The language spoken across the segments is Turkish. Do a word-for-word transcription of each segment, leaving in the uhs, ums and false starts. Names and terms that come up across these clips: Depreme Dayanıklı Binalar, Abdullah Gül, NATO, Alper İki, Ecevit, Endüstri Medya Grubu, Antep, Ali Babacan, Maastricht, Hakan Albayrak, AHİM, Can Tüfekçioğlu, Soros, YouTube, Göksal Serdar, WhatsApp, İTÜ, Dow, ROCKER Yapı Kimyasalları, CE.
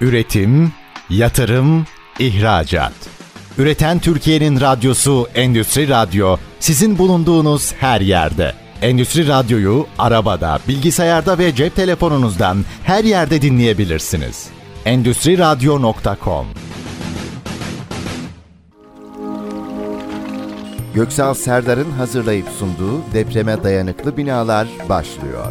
Üretim, yatırım, ihracat. Üreten Türkiye'nin radyosu Endüstri Radyo, sizin bulunduğunuz her yerde. Endüstri Radyo'yu arabada, bilgisayarda ve cep telefonunuzdan her yerde dinleyebilirsiniz. endüstri radyo nokta com. Göksal Serdar'ın hazırlayıp sunduğu Depreme Dayanıklı Binalar başlıyor.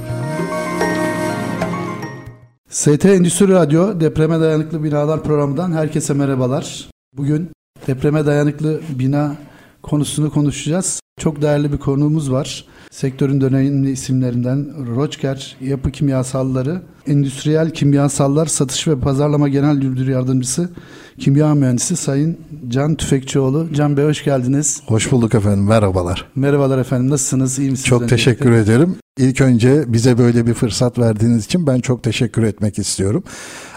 S T Endüstri Radyo Depreme Dayanıklı Binalar programından herkese merhabalar. Bugün depreme dayanıklı bina konusunu konuşacağız. Çok değerli bir konuğumuz var. Sektörün önemli isimlerinden ROCKER Yapı Kimyasalları, Endüstriyel Kimyasallar Satış ve Pazarlama Genel Müdür Yardımcısı, Kimya Mühendisi Sayın Can Tüfekçioğlu. Can Bey hoş geldiniz. Hoş bulduk efendim, merhabalar. Merhabalar efendim, nasılsınız, iyi misiniz? Çok öncelikle teşekkür ederim. İlk önce bize böyle bir fırsat verdiğiniz için ben çok teşekkür etmek istiyorum.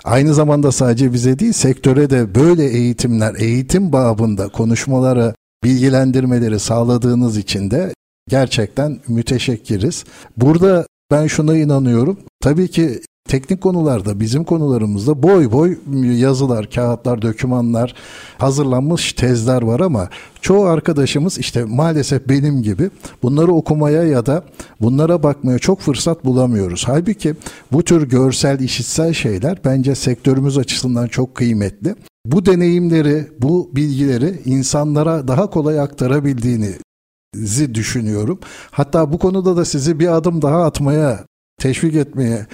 Aynı zamanda sadece bize değil, sektöre de böyle eğitimler, eğitim babında konuşmalara, bilgilendirmeleri sağladığınız için de gerçekten müteşekkiriz. Burada ben şuna inanıyorum. Tabii ki teknik konularda, bizim konularımızda boy boy yazılar, kağıtlar, dokümanlar, hazırlanmış tezler var ama çoğu arkadaşımız işte maalesef benim gibi bunları okumaya ya da bunlara bakmaya çok fırsat bulamıyoruz. Halbuki bu tür görsel, işitsel şeyler bence sektörümüz açısından çok kıymetli. Bu deneyimleri, bu bilgileri insanlara daha kolay aktarabildiğinizi düşünüyorum. Hatta bu konuda da sizi bir adım daha atmaya, teşvik etmeye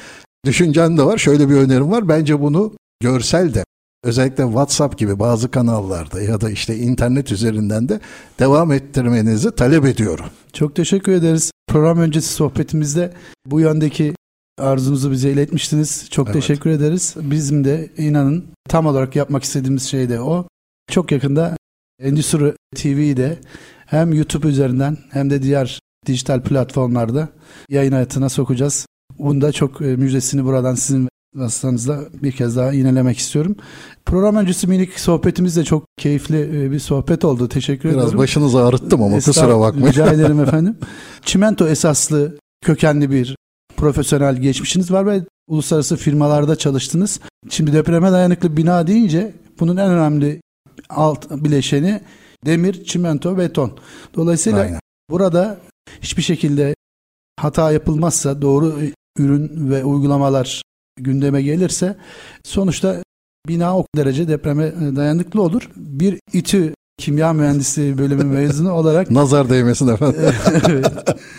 düşüncem de var. Şöyle bir önerim var. Bence bunu görsel de, özellikle WhatsApp gibi bazı kanallarda ya da işte internet üzerinden de devam ettirmenizi talep ediyorum. Çok teşekkür ederiz. Program öncesi sohbetimizde bu yöndeki arzunuzu bize iletmiştiniz. Çok evet, teşekkür ederiz. Bizim de inanın tam olarak yapmak istediğimiz şey de o. Çok yakında Endüstri T V'de hem YouTube üzerinden hem de diğer dijital platformlarda yayın hayatına sokacağız. Bunu da çok müjdesini buradan sizin vasıtanızla bir kez daha yinelemek istiyorum. Program öncesi minik sohbetimiz de çok keyifli bir sohbet oldu. Teşekkür Biraz ederim. Biraz başınızı ağrıttım ama kusura bakmayın. Rica ederim efendim. Çimento esaslı kökenli bir profesyonel geçmişiniz var ve uluslararası firmalarda çalıştınız. Şimdi depreme dayanıklı bina deyince bunun en önemli alt bileşeni demir, çimento, beton. Dolayısıyla aynen, burada hiçbir şekilde hata yapılmazsa, doğru ürün ve uygulamalar gündeme gelirse sonuçta bina o derece depreme dayanıklı olur. Bir İTÜ Kimya Mühendisliği bölümü mezunu olarak nazar değmesin efendim.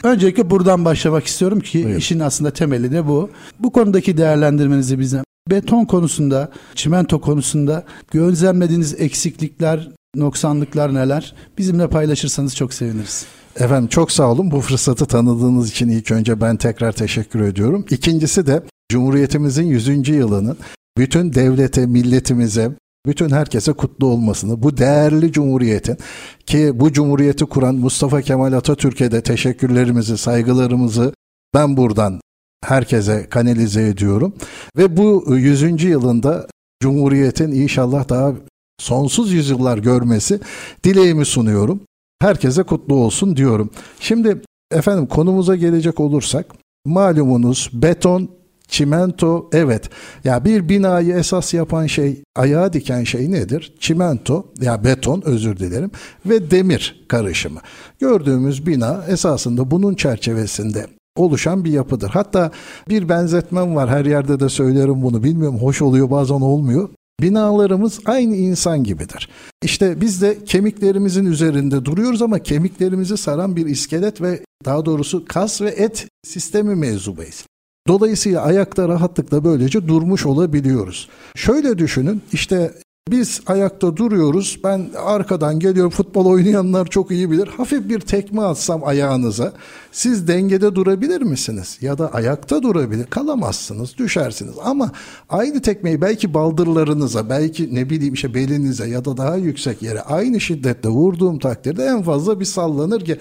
Öncelikle buradan başlamak istiyorum ki buyurun, işin aslında temeli de bu. Bu konudaki değerlendirmenizi bize, beton konusunda, çimento konusunda gözlemlediğiniz eksiklikler, noksanlıklar neler? Bizimle paylaşırsanız çok seviniriz. Efendim çok sağ olun. Bu fırsatı tanıdığınız için ilk önce ben tekrar teşekkür ediyorum. İkincisi de Cumhuriyetimizin yüzüncü yılının bütün devlete, milletimize, bütün herkese kutlu olmasını, bu değerli cumhuriyetin, ki bu cumhuriyeti kuran Mustafa Kemal Atatürk'e de teşekkürlerimizi, saygılarımızı ben buradan herkese kanalize ediyorum. Ve bu yüzüncü yılında cumhuriyetin inşallah daha sonsuz yüzyıllar görmesi dileğimi sunuyorum. Herkese kutlu olsun diyorum. Şimdi efendim konumuza gelecek olursak, malumunuz beton, çimento, evet. Ya bir binayı esas yapan şey, ayağa diken şey nedir? Çimento, ya beton özür dilerim ve demir karışımı. Gördüğümüz bina esasında bunun çerçevesinde oluşan bir yapıdır. Hatta bir benzetmem var, her yerde de söylerim bunu, bilmiyorum hoş oluyor bazen olmuyor. Binalarımız aynı insan gibidir. İşte biz de kemiklerimizin üzerinde duruyoruz ama kemiklerimizi saran bir iskelet ve daha doğrusu kas ve et sistemi mevzubayız. Dolayısıyla ayakta rahatlıkla böylece durmuş olabiliyoruz. Şöyle düşünün, işte biz ayakta duruyoruz, ben arkadan geliyorum, futbol oynayanlar çok iyi bilir. Hafif bir tekme atsam ayağınıza, siz dengede durabilir misiniz? Ya da ayakta durabilir, kalamazsınız, düşersiniz. Ama aynı tekmeyi belki baldırlarınıza, belki ne bileyim işte belinize ya da daha yüksek yere aynı şiddetle vurduğum takdirde en fazla bir sallanır ki.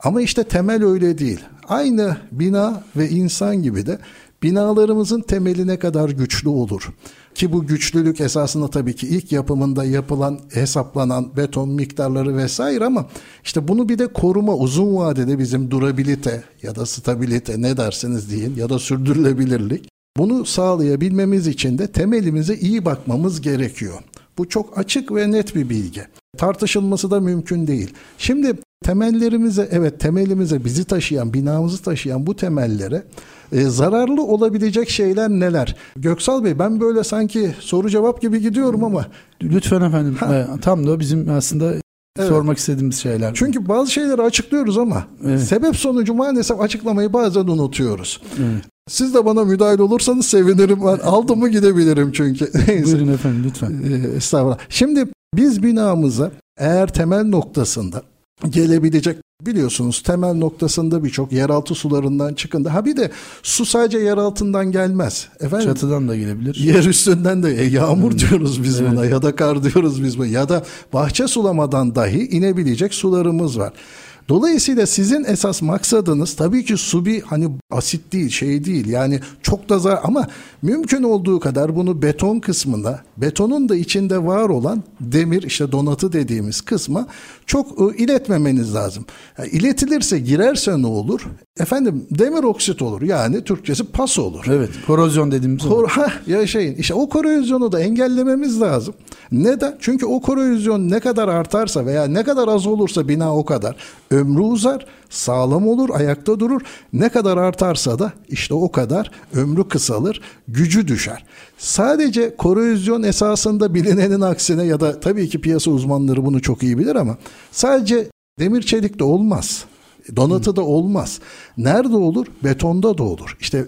Ama işte temel öyle değil. Aynı bina ve insan gibi de binalarımızın temeli ne kadar güçlü olur? Ki bu güçlülük esasında tabii ki ilk yapımında yapılan, hesaplanan beton miktarları vesaire ama işte bunu bir de koruma, uzun vadede bizim durabilite ya da stabilite, ne dersiniz deyin, ya da sürdürülebilirlik. Bunu sağlayabilmemiz için de temelimize iyi bakmamız gerekiyor. Bu çok açık ve net bir bilgi. Tartışılması da mümkün değil. Şimdi temellerimize, evet temelimize bizi taşıyan, binamızı taşıyan bu temellere e, zararlı olabilecek şeyler neler? Göksal Bey, ben böyle sanki soru cevap gibi gidiyorum ama. Lütfen efendim, ha. Tam da bizim aslında... Evet. Sormak istediğimiz şeyler. Çünkü bazı şeyleri açıklıyoruz ama evet. sebep sonucu maalesef açıklamayı bazen unutuyoruz. Evet. Siz de bana müdahil olursanız sevinirim. Ben aldım mı gidebilirim çünkü. Buyurun efendim lütfen. Ee, estağfurullah. Şimdi biz binamıza eğer temel noktasında gelebilecek, biliyorsunuz temel noktasında birçok yeraltı sularından çıkındı. Ha bir de su sadece yeraltından gelmez. Efendim, çatıdan da gelebilir. Yer üstünden de yağmur hmm. diyoruz biz evet. buna, ya da kar diyoruz biz buna, ya da bahçe sulamadan dahi inebilecek sularımız var. Dolayısıyla sizin esas maksadınız tabii ki su bir hani asit değil, şey değil yani çok da zar, ama mümkün olduğu kadar bunu beton kısmına, betonun da içinde var olan demir işte donatı dediğimiz kısma çok iletmemeniz lazım. Yani iletilirse girerse ne olur? Efendim demir oksit olur, yani Türkçesi pas olur. Evet, korozyon dediğimiz Kor- ha ya şeyin işte o korozyonu da engellememiz lazım. Neden? Çünkü o korozyon ne kadar artarsa veya ne kadar az olursa bina o kadar ömrü uzar, sağlam olur, ayakta durur. Ne kadar artarsa da işte o kadar ömrü kısalır, gücü düşer. Sadece korozyon esasında bilinenin aksine, ya da tabii ki piyasa uzmanları bunu çok iyi bilir ama sadece demir çelik de olmaz. Donatı da olmaz. Nerede olur? Betonda da olur. İşte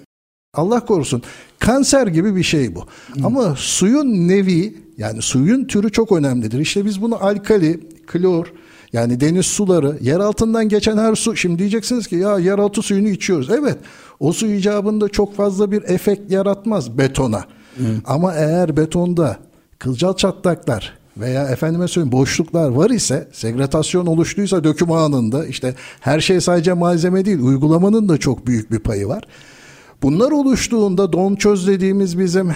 Allah korusun kanser gibi bir şey bu. Hmm. Ama suyun nevi, yani suyun türü çok önemlidir. İşte biz bunu alkali, klor, yani deniz suları, yer altından geçen her su. Şimdi diyeceksiniz ki ya yeraltı suyunu içiyoruz. Evet, o su icabında çok fazla bir efekt yaratmaz betona. Hmm. Ama eğer betonda kılcal çatlaklar veya efendime söyleyeyim boşluklar var ise, segregasyon oluştuysa döküm anında, işte her şey sadece malzeme değil, uygulamanın da çok büyük bir payı var. Bunlar oluştuğunda don çöz dediğimiz bizim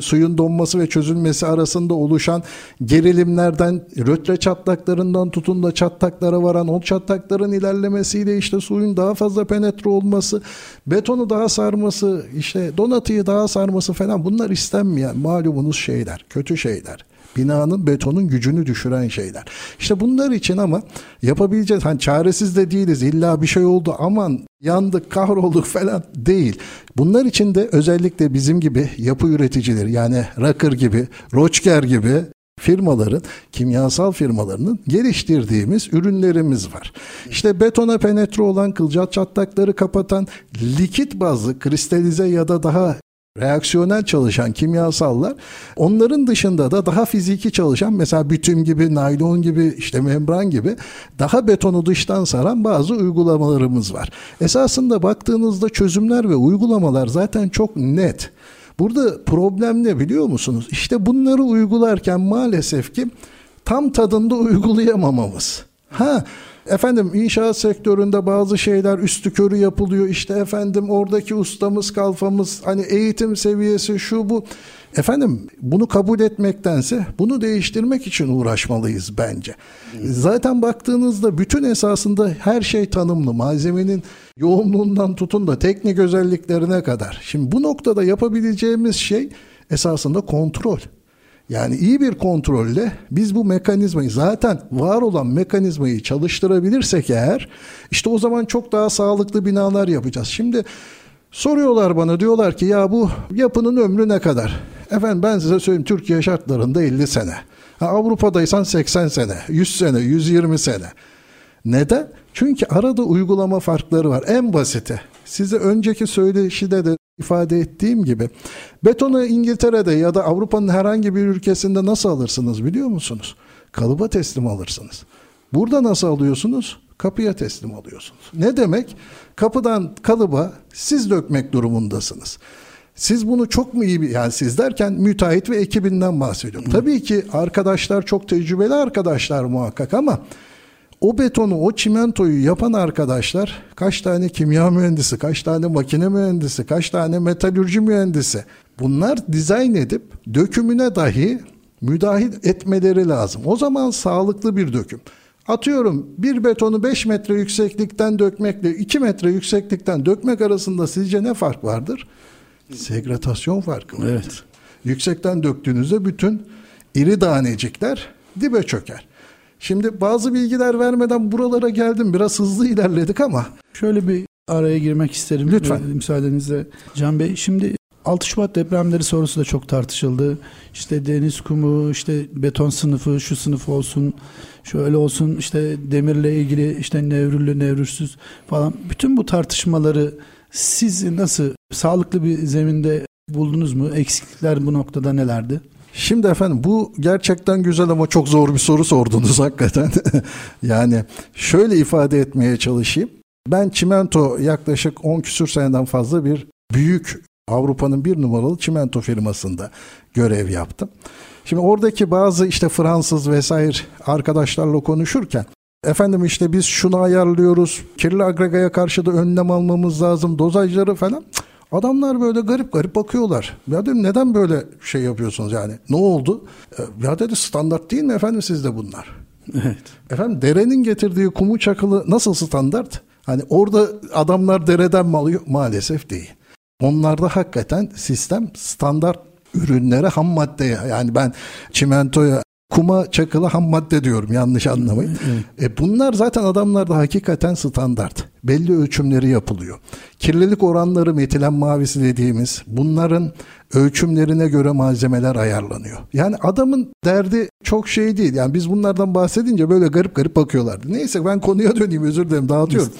suyun donması ve çözülmesi arasında oluşan gerilimlerden, rötre çatlaklarından tutun da çatlaklara varan, o çatlakların ilerlemesiyle işte suyun daha fazla penetre olması, betonu daha sarması, işte donatıyı daha sarması falan, bunlar istenmeyen malumunuz şeyler, kötü şeyler. Binanın, betonun gücünü düşüren şeyler. İşte bunlar için ama yapabileceğiz. Hani çaresiz de değiliz. İlla bir şey oldu, aman yandık, kahrolduk falan değil. Bunlar için de özellikle bizim gibi yapı üreticileri, yani Rocker gibi, Rocker gibi firmaların, kimyasal firmalarının geliştirdiğimiz ürünlerimiz var. İşte betona penetre olan, kılcal çatlakları kapatan, likit bazlı, kristalize ya da daha reaksiyonel çalışan kimyasallar, onların dışında da daha fiziki çalışan, mesela bitüm gibi, naylon gibi, işte membran gibi daha betonu dıştan saran bazı uygulamalarımız var. Esasında baktığınızda çözümler ve uygulamalar zaten çok net. Burada problem ne biliyor musunuz? İşte bunları uygularken maalesef ki tam tadında uygulayamamamız. Ha efendim inşaat sektöründe bazı şeyler üstü körü yapılıyor, işte efendim oradaki ustamız, kalfamız, hani eğitim seviyesi, şu bu. Efendim bunu kabul etmektense bunu değiştirmek için uğraşmalıyız bence. Zaten baktığınızda bütün esasında her şey tanımlı, malzemenin yoğunluğundan tutun da teknik özelliklerine kadar. Şimdi bu noktada yapabileceğimiz şey esasında kontrol. Yani iyi bir kontrolle biz bu mekanizmayı, zaten var olan mekanizmayı çalıştırabilirsek eğer, işte o zaman çok daha sağlıklı binalar yapacağız. Şimdi soruyorlar bana, diyorlar ki ya bu yapının ömrü ne kadar? Efendim ben size söyleyeyim, Türkiye şartlarında elli sene. Ha, Avrupa'daysan seksen sene, yüz sene, yüz yirmi sene. Neden? Çünkü arada uygulama farkları var. En basiti, size önceki söyleşide de ifade ettiğim gibi, betonu İngiltere'de ya da Avrupa'nın herhangi bir ülkesinde nasıl alırsınız biliyor musunuz? Kalıba teslim alırsınız. Burada nasıl alıyorsunuz? Kapıya teslim alıyorsunuz. Ne demek? Kapıdan kalıba siz dökmek durumundasınız. Siz bunu çok mu iyi, yani siz derken müteahhit ve ekibinden bahsediyorum. Tabii ki arkadaşlar çok tecrübeli arkadaşlar muhakkak, ama o betonu, o çimentoyu yapan arkadaşlar kaç tane kimya mühendisi, kaç tane makine mühendisi, kaç tane metalürji mühendisi, bunlar dizayn edip dökümüne dahi müdahil etmeleri lazım. O zaman sağlıklı bir döküm. Atıyorum bir betonu beş metre yükseklikten dökmekle iki metre yükseklikten dökmek arasında sizce ne fark vardır? Segregasyon farkı var. Evet. Yüksekten döktüğünüzde bütün iri tanecikler dibe çöker. Şimdi bazı bilgiler vermeden buralara geldim. Biraz hızlı ilerledik ama. Şöyle bir araya girmek isterim. Lütfen. Ee, müsaadenizle Can Bey. Şimdi altı Şubat depremleri sorusu da çok tartışıldı. İşte deniz kumu, işte beton sınıfı, şu sınıf olsun, şöyle olsun, işte demirle ilgili işte nevrüllü, nevrüsüz falan. Bütün bu tartışmaları siz nasıl sağlıklı bir zeminde buldunuz mu? Eksiklikler bu noktada nelerdi? Şimdi efendim bu gerçekten güzel ama çok zor bir soru sordunuz hakikaten. Yani şöyle ifade etmeye çalışayım. Ben çimento yaklaşık on küsür seneden fazla bir büyük Avrupa'nın bir numaralı çimento firmasında görev yaptım. Şimdi oradaki bazı işte Fransız vesaire arkadaşlarla konuşurken efendim işte biz şunu ayarlıyoruz, kirli agregaya karşı da önlem almamız lazım, dozajları falan. Adamlar böyle garip garip bakıyorlar. Ya dedim neden böyle şey yapıyorsunuz yani? Ne oldu? Ya dedi standart değil mi efendim sizde bunlar? Evet. Efendim derenin getirdiği kumu çakılı nasıl standart? Hani orada adamlar dereden mi alıyor? Maalesef değil. Onlarda hakikaten sistem standart ürünlere, ham maddeye, yani ben çimentoya, kuma çakılı ham madde diyorum, yanlış anlamayın. Evet. E bunlar zaten adamlarda hakikaten standart. Belli ölçümleri yapılıyor. Kirlilik oranları, metilen mavisi dediğimiz, bunların ölçümlerine göre malzemeler ayarlanıyor. Yani adamın derdi çok şey değil. Yani biz bunlardan bahsedince böyle garip garip bakıyorlardı. Neyse ben konuya döneyim, özür dilerim, dağıtıyorum.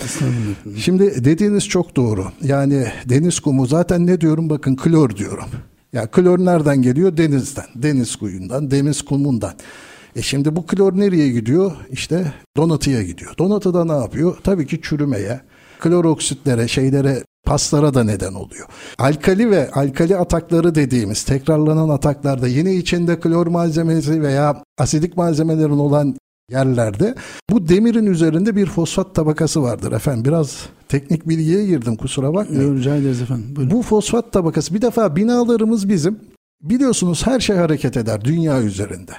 Şimdi dediğiniz çok doğru. Yani deniz kumu zaten ne diyorum, bakın klor diyorum. Ya klor nereden geliyor? Denizden, deniz kuyundan, deniz kumundan. E şimdi bu klor nereye gidiyor? İşte donatıya gidiyor. Donatı da ne yapıyor? Tabii ki çürümeye, kloroksitlere, şeylere, paslara da neden oluyor. Alkali ve alkali atakları dediğimiz tekrarlanan ataklarda yine içinde klor malzemesi veya asidik malzemelerin olan yerlerde bu demirin üzerinde bir fosfat tabakası vardır efendim. Biraz teknik bilgiye girdim, kusura bakmayın. Rica ederiz efendim. Buyurun. Bu fosfat tabakası, bir defa binalarımız bizim biliyorsunuz her şey hareket eder dünya üzerinde.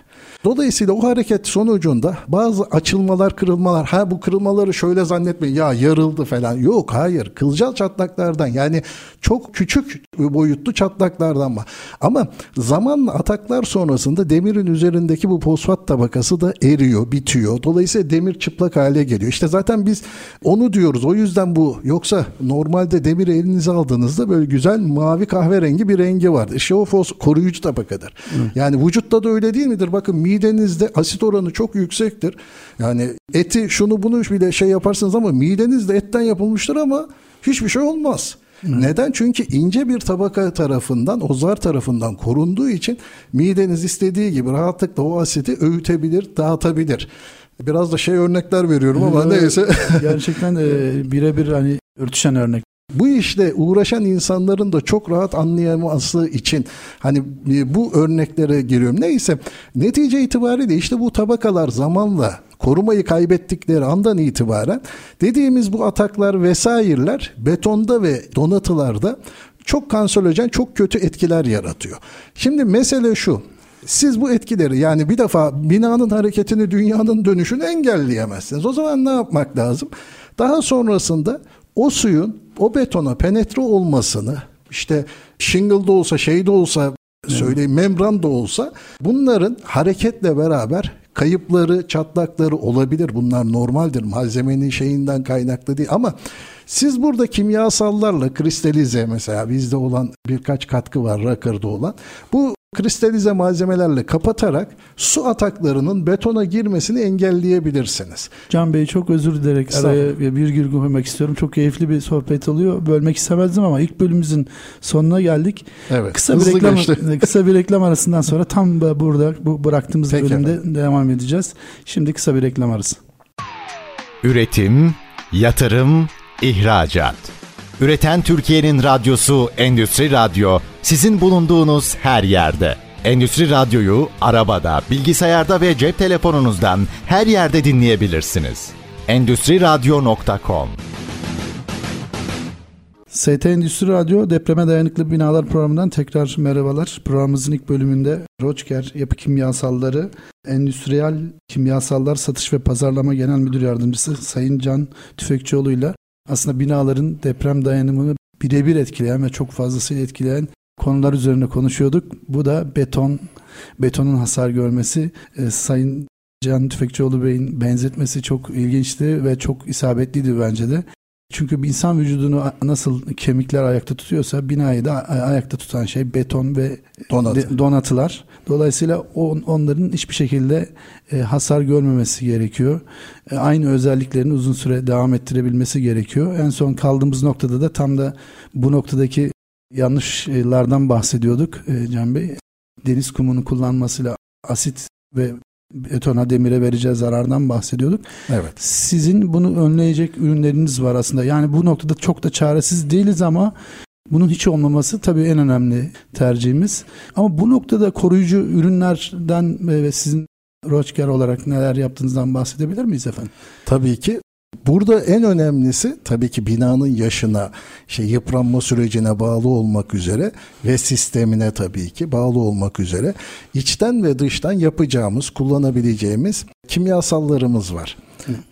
Dolayısıyla o hareket sonucunda bazı açılmalar, kırılmalar, ha bu kırılmaları şöyle zannetmeyin ya yarıldı falan, yok hayır, kılcal çatlaklardan, yani çok küçük boyutlu çatlaklardan var. Ama zamanla ataklar sonrasında demirin üzerindeki bu fosfat tabakası da eriyor, bitiyor. Dolayısıyla demir çıplak hale geliyor. İşte zaten biz onu diyoruz, o yüzden bu, yoksa normalde demiri elinize aldığınızda böyle güzel mavi kahverengi bir rengi vardır. İşte o fosfat koruyucu tabakadır. Hı. Yani vücutta da öyle değil midir? Bakın midenizde asit oranı çok yüksektir. Yani eti şunu bunu bile şey yaparsınız ama midenizde etten yapılmıştır ama hiçbir şey olmaz. Hı. Neden? Çünkü ince bir tabaka tarafından, o zar tarafından korunduğu için mideniz istediği gibi rahatlıkla o asidi öğütebilir, dağıtabilir. Biraz da şey örnekler veriyorum ama Hı, neyse. Gerçekten e, birebir hani örtüşen örnek. Bu işle uğraşan insanların da çok rahat anlayaması için hani bu örneklere giriyorum. Neyse, netice itibariyle işte bu tabakalar zamanla korumayı kaybettikleri andan itibaren dediğimiz bu ataklar vesaireler betonda ve donatılarda çok kanserojen, çok kötü etkiler yaratıyor. Şimdi mesele şu. Siz bu etkileri, yani bir defa binanın hareketini, dünyanın dönüşünü engelleyemezsiniz. O zaman ne yapmak lazım? Daha sonrasında o suyun o betona penetre olmasını, işte shingle'da olsa, şeyde olsa, söyleyeyim membran da olsa, bunların hareketle beraber kayıpları, çatlakları olabilir. Bunlar normaldir. Malzemenin şeyinden kaynaklı değil ama siz burada kimyasallarla kristalize, mesela bizde olan birkaç katkı var, ROCKER'da olan. Bu kristalize malzemelerle kapatarak su ataklarının betona girmesini engelleyebilirsiniz. Can Bey çok özür dilerim. Araya bir girgi koymak istiyorum. Çok keyifli bir sohbet oluyor. Bölmek istemezdim ama ilk bölümümüzün sonuna geldik. Evet. Kısa bir reklam geçti. Kısa bir reklam arasından sonra tam burada bu bıraktığımız Peki bölümde efendim. devam edeceğiz. Şimdi kısa bir reklam arası. Üretim, yatırım, ihracat. Üreten Türkiye'nin radyosu Endüstri Radyo, sizin bulunduğunuz her yerde. Endüstri Radyo'yu arabada, bilgisayarda ve cep telefonunuzdan her yerde dinleyebilirsiniz. endüstri radyo nokta com S T Endüstri Radyo Depreme Dayanıklı Binalar programından tekrar merhabalar. Programımızın ilk bölümünde ROCKER Yapı Kimyasalları Endüstriyel Kimyasallar Satış ve Pazarlama Genel Müdür Yardımcısı Sayın Can Tüfekçioğlu ile aslında binaların deprem dayanımını birebir etkileyen ve çok fazlasıyla etkileyen konular üzerine konuşuyorduk. Bu da beton, betonun hasar görmesi. E, Sayın Can Tüfekçioğlu Bey'in benzetmesi çok ilginçti ve çok isabetliydi bence de. Çünkü bir insan vücudunu nasıl kemikler ayakta tutuyorsa binayı da ayakta tutan şey beton ve Donatı. donatılar. Dolayısıyla on, onların hiçbir şekilde e, hasar görmemesi gerekiyor. E, aynı özelliklerini uzun süre devam ettirebilmesi gerekiyor. En son kaldığımız noktada da tam da bu noktadaki yanlışlardan bahsediyorduk e, Can Bey. Deniz kumunun kullanmasıyla asit ve betona, demire vereceği zarardan bahsediyorduk. Evet. Sizin bunu önleyecek ürünleriniz var aslında. Yani bu noktada çok da çaresiz değiliz ama bunun hiç olmaması tabii en önemli tercihimiz. Ama bu noktada koruyucu ürünlerden ve sizin ROCKER olarak neler yaptığınızdan bahsedebilir miyiz efendim? Tabii ki. Burada en önemlisi tabii ki binanın yaşına, işte yıpranma sürecine bağlı olmak üzere ve sistemine tabii ki bağlı olmak üzere içten ve dıştan yapacağımız, kullanabileceğimiz kimyasallarımız var.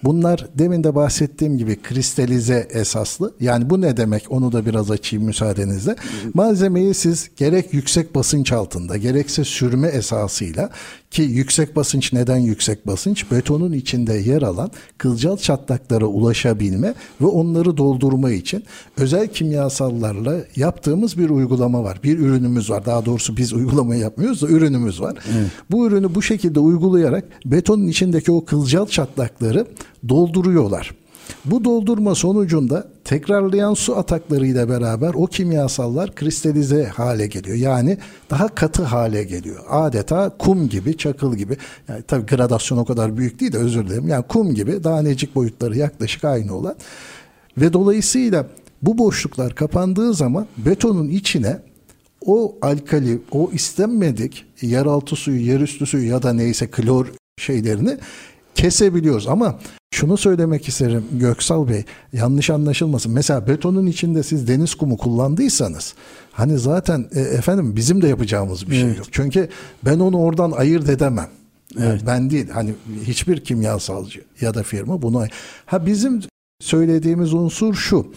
Bunlar demin de bahsettiğim gibi kristalize esaslı. Yani bu ne demek? Onu da biraz açayım müsaadenizle. Malzemeyi siz gerek yüksek basınç altında, gerekse sürme esasıyla, ki yüksek basınç neden yüksek basınç? Betonun içinde yer alan kılcal çatlaklara ulaşabilme ve onları doldurma için özel kimyasallarla yaptığımız bir uygulama var. Bir ürünümüz var. Daha doğrusu biz uygulamayı yapmıyoruz da ürünümüz var. Evet. Bu ürünü bu şekilde uygulayarak betonun içindeki o kılcal çatlakları dolduruyorlar. Bu doldurma sonucunda tekrarlayan su ataklarıyla beraber o kimyasallar kristalize hale geliyor. Yani daha katı hale geliyor. Adeta kum gibi, çakıl gibi. Yani tabii gradasyon o kadar büyük değil de özür dilerim. Yani kum gibi tanecik boyutları yaklaşık aynı olan. Ve dolayısıyla bu boşluklar kapandığı zaman betonun içine o alkali, o istenmedik yeraltı suyu, yerüstü suyu ya da neyse klor şeylerini kesebiliyoruz. Ama şunu söylemek isterim Göksal Bey, yanlış anlaşılmasın. Mesela betonun içinde siz deniz kumu kullandıysanız hani zaten e, efendim bizim de yapacağımız bir evet. şey yok. Çünkü ben onu oradan ayırt edemem. Evet. Yani ben değil, hani hiçbir kimyasalcı ya da firma bunu. Ha, bizim söylediğimiz unsur şu.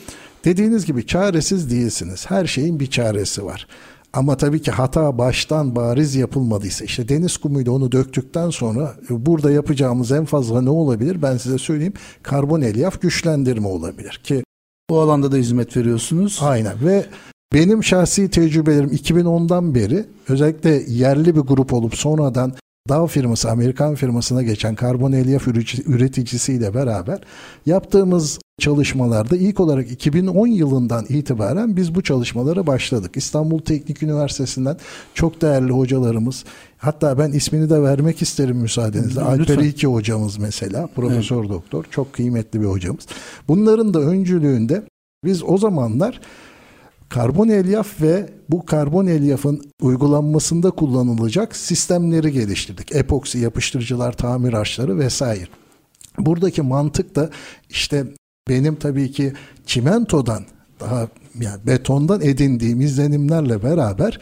Dediğiniz gibi çaresiz değilsiniz. Her şeyin bir çaresi var. Ama tabii ki hata baştan bariz yapılmadıysa, işte deniz kumuyla onu döktükten sonra burada yapacağımız en fazla ne olabilir? Ben size söyleyeyim, karbon elyaf güçlendirme olabilir ki bu alanda da hizmet veriyorsunuz. Aynen. Ve benim şahsi tecrübelerim iki bin ondan beri özellikle yerli bir grup olup sonradan Dow firması, Amerikan firmasına geçen karbon elyaf üreticisiyle beraber yaptığımız çalışmalarda ilk olarak iki bin on yılından itibaren biz bu çalışmalara başladık. İstanbul Teknik Üniversitesi'nden çok değerli hocalarımız, hatta ben ismini de vermek isterim müsaadenizle. Alper İki hocamız mesela, profesör evet. doktor, çok kıymetli bir hocamız. Bunların da öncülüğünde biz o zamanlar karbon elyaf ve bu karbon elyafın uygulanmasında kullanılacak sistemleri geliştirdik. Epoksi, yapıştırıcılar, tamir harçları vesaire. Buradaki mantık da işte benim tabii ki çimentodan, daha yani betondan edindiğim izlenimlerle beraber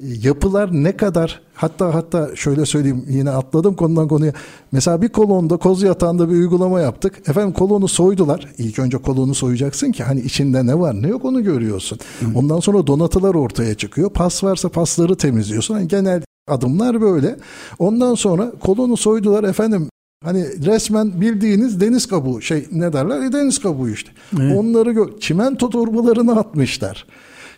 yapılar ne kadar, hatta hatta şöyle söyleyeyim, yine atladım konudan konuya. Mesela bir kolonda, koz yatağında bir uygulama yaptık. Efendim kolonu soydular. İlk önce kolonu soyacaksın ki hani içinde ne var ne yok onu görüyorsun. Hı. Ondan sonra donatılar ortaya çıkıyor. Pas varsa pasları temizliyorsun. Yani genel adımlar böyle. Ondan sonra kolonu soydular efendim. Hani resmen bildiğiniz deniz kabuğu, şey ne derler? E, deniz kabuğu işte. Hı. Onları gö- çimento torbalarına atmışlar.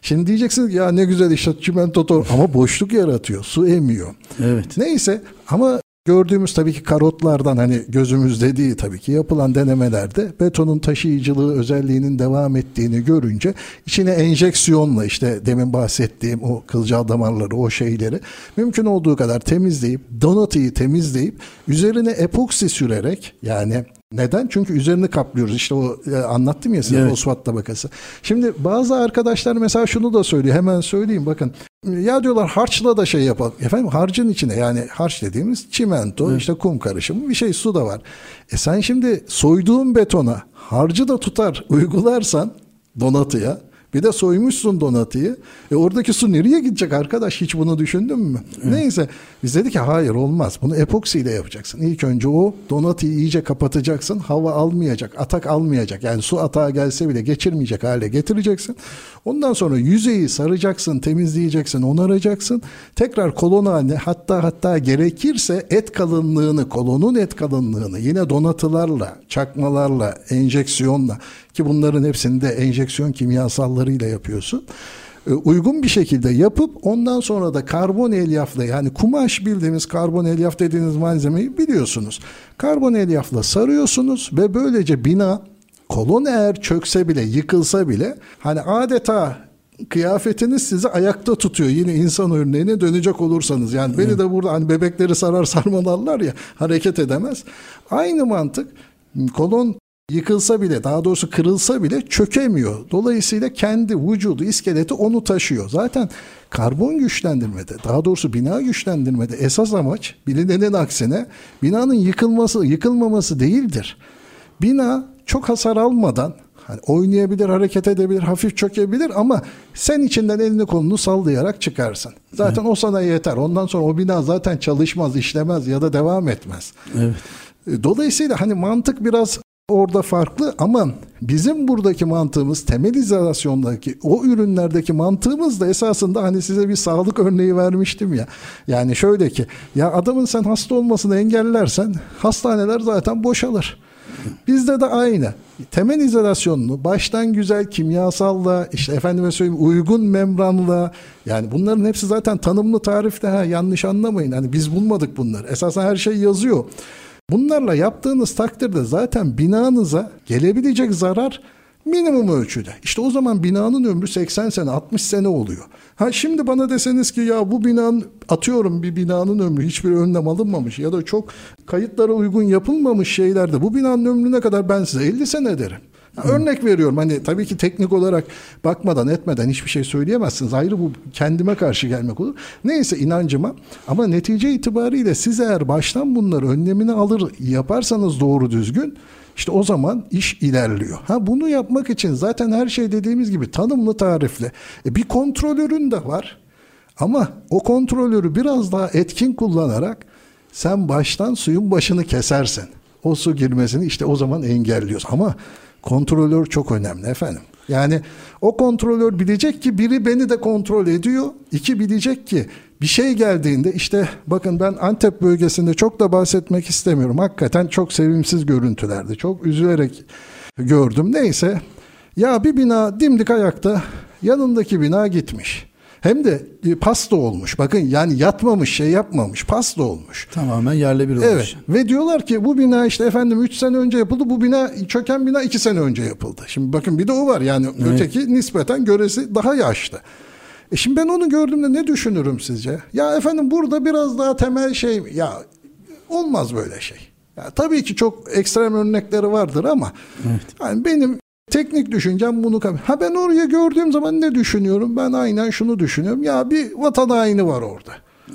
Şimdi diyeceksiniz ya ne güzel işte çimento tor ama boşluk yaratıyor, su emiyor. Evet. Neyse, ama gördüğümüz tabii ki karotlardan, hani gözümüzde değil tabii ki, yapılan denemelerde betonun taşıyıcılığı özelliğinin devam ettiğini görünce içine enjeksiyonla işte demin bahsettiğim o kılcal damarları, o şeyleri mümkün olduğu kadar temizleyip, donatıyı temizleyip üzerine epoksi sürerek, yani neden? Çünkü üzerini kaplıyoruz. İşte o e, anlattım ya size evet. fosfat tabakası. Şimdi bazı arkadaşlar mesela şunu da söylüyor. Hemen söyleyeyim bakın. Ya diyorlar harçla da şey yapalım. Efendim harcın içine, yani harç dediğimiz çimento, evet. işte kum karışımı bir şey, su da var. E sen şimdi soyduğun betona harcı da tutar uygularsan donatıya Bir de soymuşsun donatıyı. E oradaki su nereye gidecek arkadaş? Hiç bunu düşündün mü? Evet. Neyse. Biz dedik ki hayır, olmaz. Bunu epoksiyle yapacaksın. İlk önce o donatıyı iyice kapatacaksın. Hava almayacak, atak almayacak. Yani su atağa gelse bile geçirmeyecek hale getireceksin. Ondan sonra yüzeyi saracaksın, temizleyeceksin, onaracaksın. Tekrar kolona haline, hatta hatta gerekirse et kalınlığını, kolonun et kalınlığını yine donatılarla, çakmalarla, enjeksiyonla, ki bunların hepsini de enjeksiyon kimyasallarıyla yapıyorsun, uygun bir şekilde yapıp ondan sonra da karbon elyafla, yani kumaş, bildiğimiz karbon elyaf dediğiniz malzemeyi biliyorsunuz. Karbon elyafla sarıyorsunuz ve böylece bina, kolon eğer çökse bile, yıkılsa bile, hani adeta kıyafetiniz sizi ayakta tutuyor. Yine insan örneğine dönecek olursanız, yani beni de burada hani bebekleri sarar sarmalarlar ya, hareket edemez. Aynı mantık, kolon yıkılsa bile, daha doğrusu kırılsa bile çökemiyor. Dolayısıyla kendi vücudu, iskeleti onu taşıyor. Zaten karbon güçlendirmede, daha doğrusu bina güçlendirmede esas amaç, bilinenin aksine, binanın yıkılması, yıkılmaması değildir. Bina çok hasar almadan hani oynayabilir, hareket edebilir, hafif çökebilir ama sen içinden elini kolunu sallayarak çıkarsın. Zaten evet, o sana yeter. Ondan sonra o bina zaten çalışmaz, işlemez ya da devam etmez. Evet. Dolayısıyla hani mantık biraz orada farklı ama bizim buradaki mantığımız, temel izolasyondaki o ürünlerdeki mantığımız da esasında hani size bir sağlık örneği vermiştim ya. Yani şöyle ki, ya adamın sen hasta olmasını engellersen hastaneler zaten boşalır. Bizde de aynı. Temel izolasyonunu baştan güzel kimyasalla, işte efendime söyleyeyim uygun membranla, yani bunların hepsi zaten tanımlı tarifte, ha, yanlış anlamayın. Hani biz bulmadık bunları. Esasen her şey yazıyor. Bunlarla yaptığınız takdirde zaten binanıza gelebilecek zarar minimum ölçüde. İşte o zaman binanın ömrü seksen sene, altmış sene oluyor. Ha şimdi bana deseniz ki ya bu binanın, atıyorum bir binanın ömrü hiçbir önlem alınmamış ya da çok kayıtlara uygun yapılmamış şeylerde bu binanın ömrüne kadar ben size elli sene derim. Ya örnek veriyorum, hani tabii ki teknik olarak bakmadan etmeden hiçbir şey söyleyemezsiniz. Ayrı, bu kendime karşı gelmek olur. Neyse, inancıma, ama netice itibariyle siz eğer baştan bunları önlemini alır yaparsanız doğru düzgün, İşte o zaman iş ilerliyor. Ha, bunu yapmak için zaten her şey dediğimiz gibi tanımlı tarifli. E, bir kontrolörün de var. Ama o kontrolörü biraz daha etkin kullanarak sen baştan suyun başını kesersen, o su girmesini işte o zaman engelliyorsun. Ama kontrolör çok önemli efendim. Yani o kontrolör bilecek ki biri beni de kontrol ediyor. İki, bilecek ki bir şey geldiğinde, işte bakın ben Antep bölgesinde çok da bahsetmek istemiyorum. Hakikaten çok sevimsiz görüntülerdi. Çok üzülerek gördüm. Neyse, ya bir bina dimdik ayakta, yanındaki bina gitmiş. Hem de pasta olmuş. Bakın yani yatmamış, şey yapmamış. Pasta olmuş. Tamamen yerle bir olmuş. Evet. Ve diyorlar ki bu bina işte efendim üç sene önce yapıldı. Bu bina, çöken bina iki sene önce yapıldı. Şimdi bakın bir de o var. Yani evet, öteki nispeten göresi daha yaşlı. E şimdi ben onu gördüğümde ne düşünürüm sizce? Ya efendim burada biraz daha temel şey. Ya olmaz böyle şey. Ya tabii ki çok ekstrem örnekleri vardır ama evet, yani benim teknik düşüncem bunu kabul. Ha ben oraya gördüğüm zaman ne düşünüyorum? Ben aynen şunu düşünüyorum. Ya bir vatan haini var orada.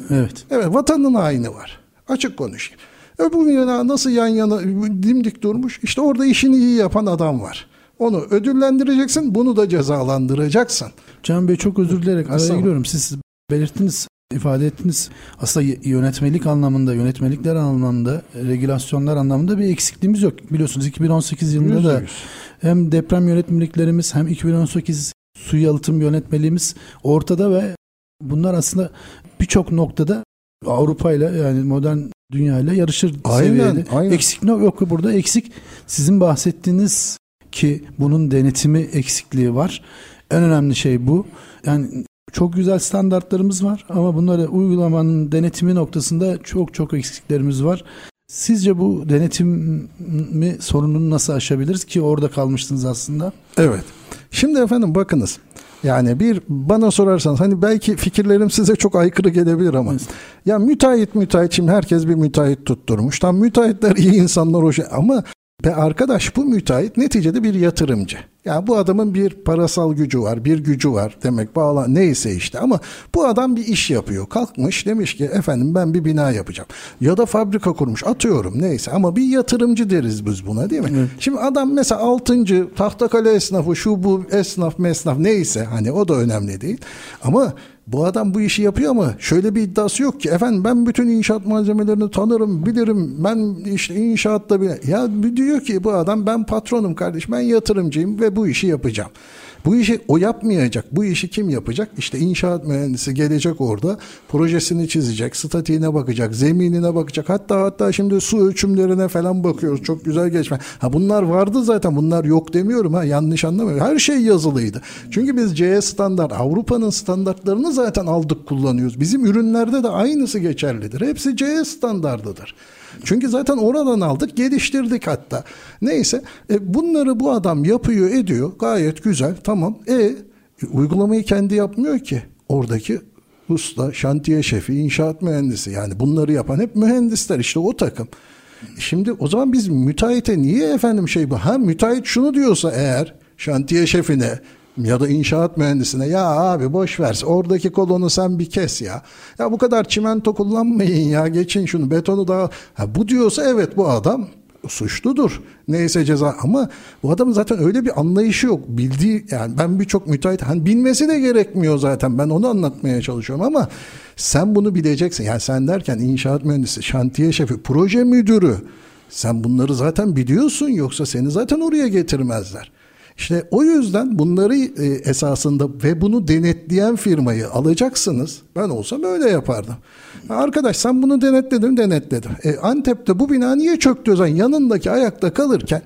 Evet. Evet, vatanın haini var. Açık konuşayım. Öbür yana nasıl yan yana dimdik durmuş? İşte orada işini iyi yapan adam var. Onu ödüllendireceksin, bunu da cezalandıracaksın. Can Bey, çok özür dilerim. Araya giriyorum. Siz belirttiniz, ifade ettiniz. Aslında yönetmelik anlamında, yönetmelikler anlamında, regülasyonlar anlamında bir eksikliğimiz yok. Biliyorsunuz iki bin on sekiz yılında da hem deprem yönetmeliklerimiz hem iki bin on sekiz su yalıtım yönetmeliğimiz ortada ve bunlar aslında birçok noktada Avrupa ile, yani modern dünya ile yarışır aynen, seviyede. Aynen. Eksik yok burada, eksik. Sizin bahsettiğiniz ki bunun denetimi eksikliği var. En önemli şey bu. Yani çok güzel standartlarımız var ama bunları uygulamanın, denetimi noktasında çok çok eksiklerimiz var. Sizce bu denetimi, sorununu nasıl aşabiliriz ki orada kalmıştınız aslında? Evet. Şimdi efendim bakınız. Yani bir bana sorarsanız hani belki fikirlerim size çok aykırı gelebilir ama evet, ya müteahhit müteahhit şimdi herkes bir müteahhit tutturmuş. Tam müteahhitler iyi insanlar, hoş ama Ve arkadaş bu müteahhit neticede bir yatırımcı. Yani bu adamın bir parasal gücü var, bir gücü var demek bağla neyse işte, ama bu adam bir iş yapıyor. Kalkmış demiş ki efendim ben bir bina yapacağım. Ya da fabrika kurmuş, atıyorum neyse, ama bir yatırımcı deriz biz buna, değil mi? Evet. Şimdi adam mesela altıncı Tahtakale esnafı, şu bu esnaf mesnaf neyse, hani o da önemli değil. Ama bu adam bu işi yapıyor ama şöyle bir iddiası yok ki efendim ben bütün inşaat malzemelerini tanırım, bilirim, ben işte inşaatta bile. Ya diyor ki bu adam ben patronum kardeş, ben yatırımcıyım ve bu işi yapacağım. Bu işi o yapmayacak. Bu işi kim yapacak? İşte inşaat mühendisi gelecek orada. Projesini çizecek. Statiğine bakacak. Zeminine bakacak. Hatta hatta şimdi su ölçümlerine falan bakıyoruz. Çok güzel geçme. Ha bunlar vardı zaten. Bunlar yok demiyorum. Ha yanlış anlamayın. Her şey yazılıydı. Çünkü biz C E standart, Avrupa'nın standartlarını zaten aldık, kullanıyoruz. Bizim ürünlerde de aynısı geçerlidir. Hepsi C E standartıdır. Çünkü zaten oradan aldık, geliştirdik hatta. Neyse e, bunları bu adam yapıyor, ediyor. Gayet güzel, tamam. E, e uygulamayı kendi yapmıyor ki. Oradaki usta, şantiye şefi, inşaat mühendisi, yani bunları yapan hep mühendisler, işte o takım. Şimdi o zaman biz müteahhite niye efendim şey bu? Ha müteahhit şunu diyorsa eğer şantiye şefine ya da inşaat mühendisine, ya abi boş ver oradaki kolonu sen bir kes ya. Ya bu kadar çimento kullanmayın ya, geçin şunu betonu daha. Ha, bu diyorsa evet bu adam suçludur. Neyse ceza, ama bu adamın zaten öyle bir anlayışı yok. Bildiği, yani ben birçok müteahhit hani bilmesi de gerekmiyor zaten, ben onu anlatmaya çalışıyorum, ama sen bunu bileceksin. Yani sen derken inşaat mühendisi, şantiye şefi, proje müdürü, sen bunları zaten biliyorsun, yoksa seni zaten oraya getirmezler. İşte o yüzden bunları esasında ve bunu denetleyen firmayı alacaksınız. Ben olsam öyle yapardım. Arkadaş sen bunu denetledin, denetledim. E, Antep'te bu bina niye çöktü o zaman? Yanındaki ayakta kalırken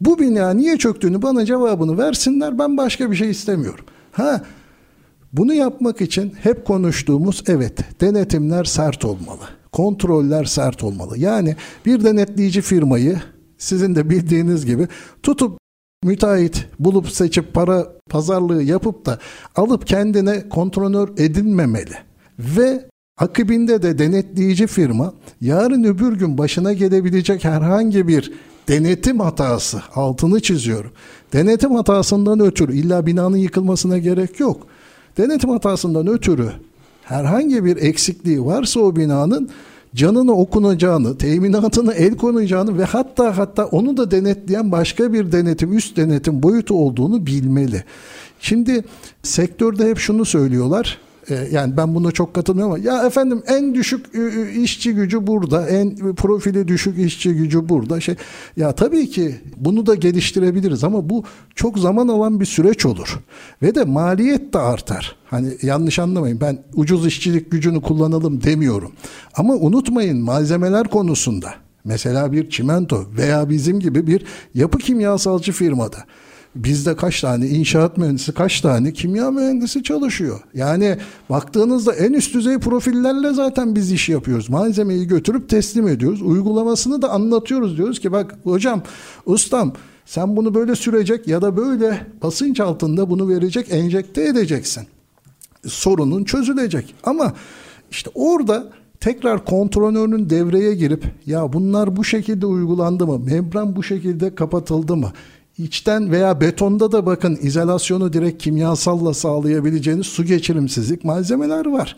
bu bina niye çöktüğünü bana cevabını versinler. Ben başka bir şey istemiyorum. Ha, bunu yapmak için hep konuştuğumuz, evet, denetimler sert olmalı. Kontroller sert olmalı. Yani bir denetleyici firmayı sizin de bildiğiniz gibi tutup müteahhit bulup seçip para pazarlığı yapıp da alıp kendine kontrolör edinmemeli. Ve akabinde de denetleyici firma yarın öbür gün başına gelebilecek herhangi bir denetim hatası, altını çiziyorum, denetim hatasından ötürü illa binanın yıkılmasına gerek yok. Denetim hatasından ötürü herhangi bir eksikliği varsa o binanın canını okunacağını, teminatını el konacağını ve hatta hatta onu da denetleyen başka bir denetim, üst denetim boyutu olduğunu bilmeli. Şimdi sektörde hep şunu söylüyorlar. Yani ben buna çok katılmıyorum ama ya efendim en düşük işçi gücü burada, en profili düşük işçi gücü burada. Şey, ya tabii ki bunu da geliştirebiliriz ama bu çok zaman alan bir süreç olur ve de maliyet de artar. Hani yanlış anlamayın, ben ucuz işçilik gücünü kullanalım demiyorum ama unutmayın malzemeler konusunda, mesela bir çimento veya bizim gibi bir yapı kimyasalcı firmada bizde kaç tane inşaat mühendisi, kaç tane kimya mühendisi çalışıyor? Yani baktığınızda en üst düzey profillerle zaten biz iş yapıyoruz. Malzemeyi götürüp teslim ediyoruz. Uygulamasını da anlatıyoruz. Diyoruz ki bak hocam, ustam sen bunu böyle sürecek ya da böyle basınç altında bunu verecek, enjekte edeceksin. Sorunun çözülecek. Ama işte orada tekrar kontrolörün devreye girip ya bunlar bu şekilde uygulandı mı? Membran bu şekilde kapatıldı mı? İçten veya betonda da bakın izolasyonu direkt kimyasalla sağlayabileceğiniz su geçirimsizlik malzemeler var.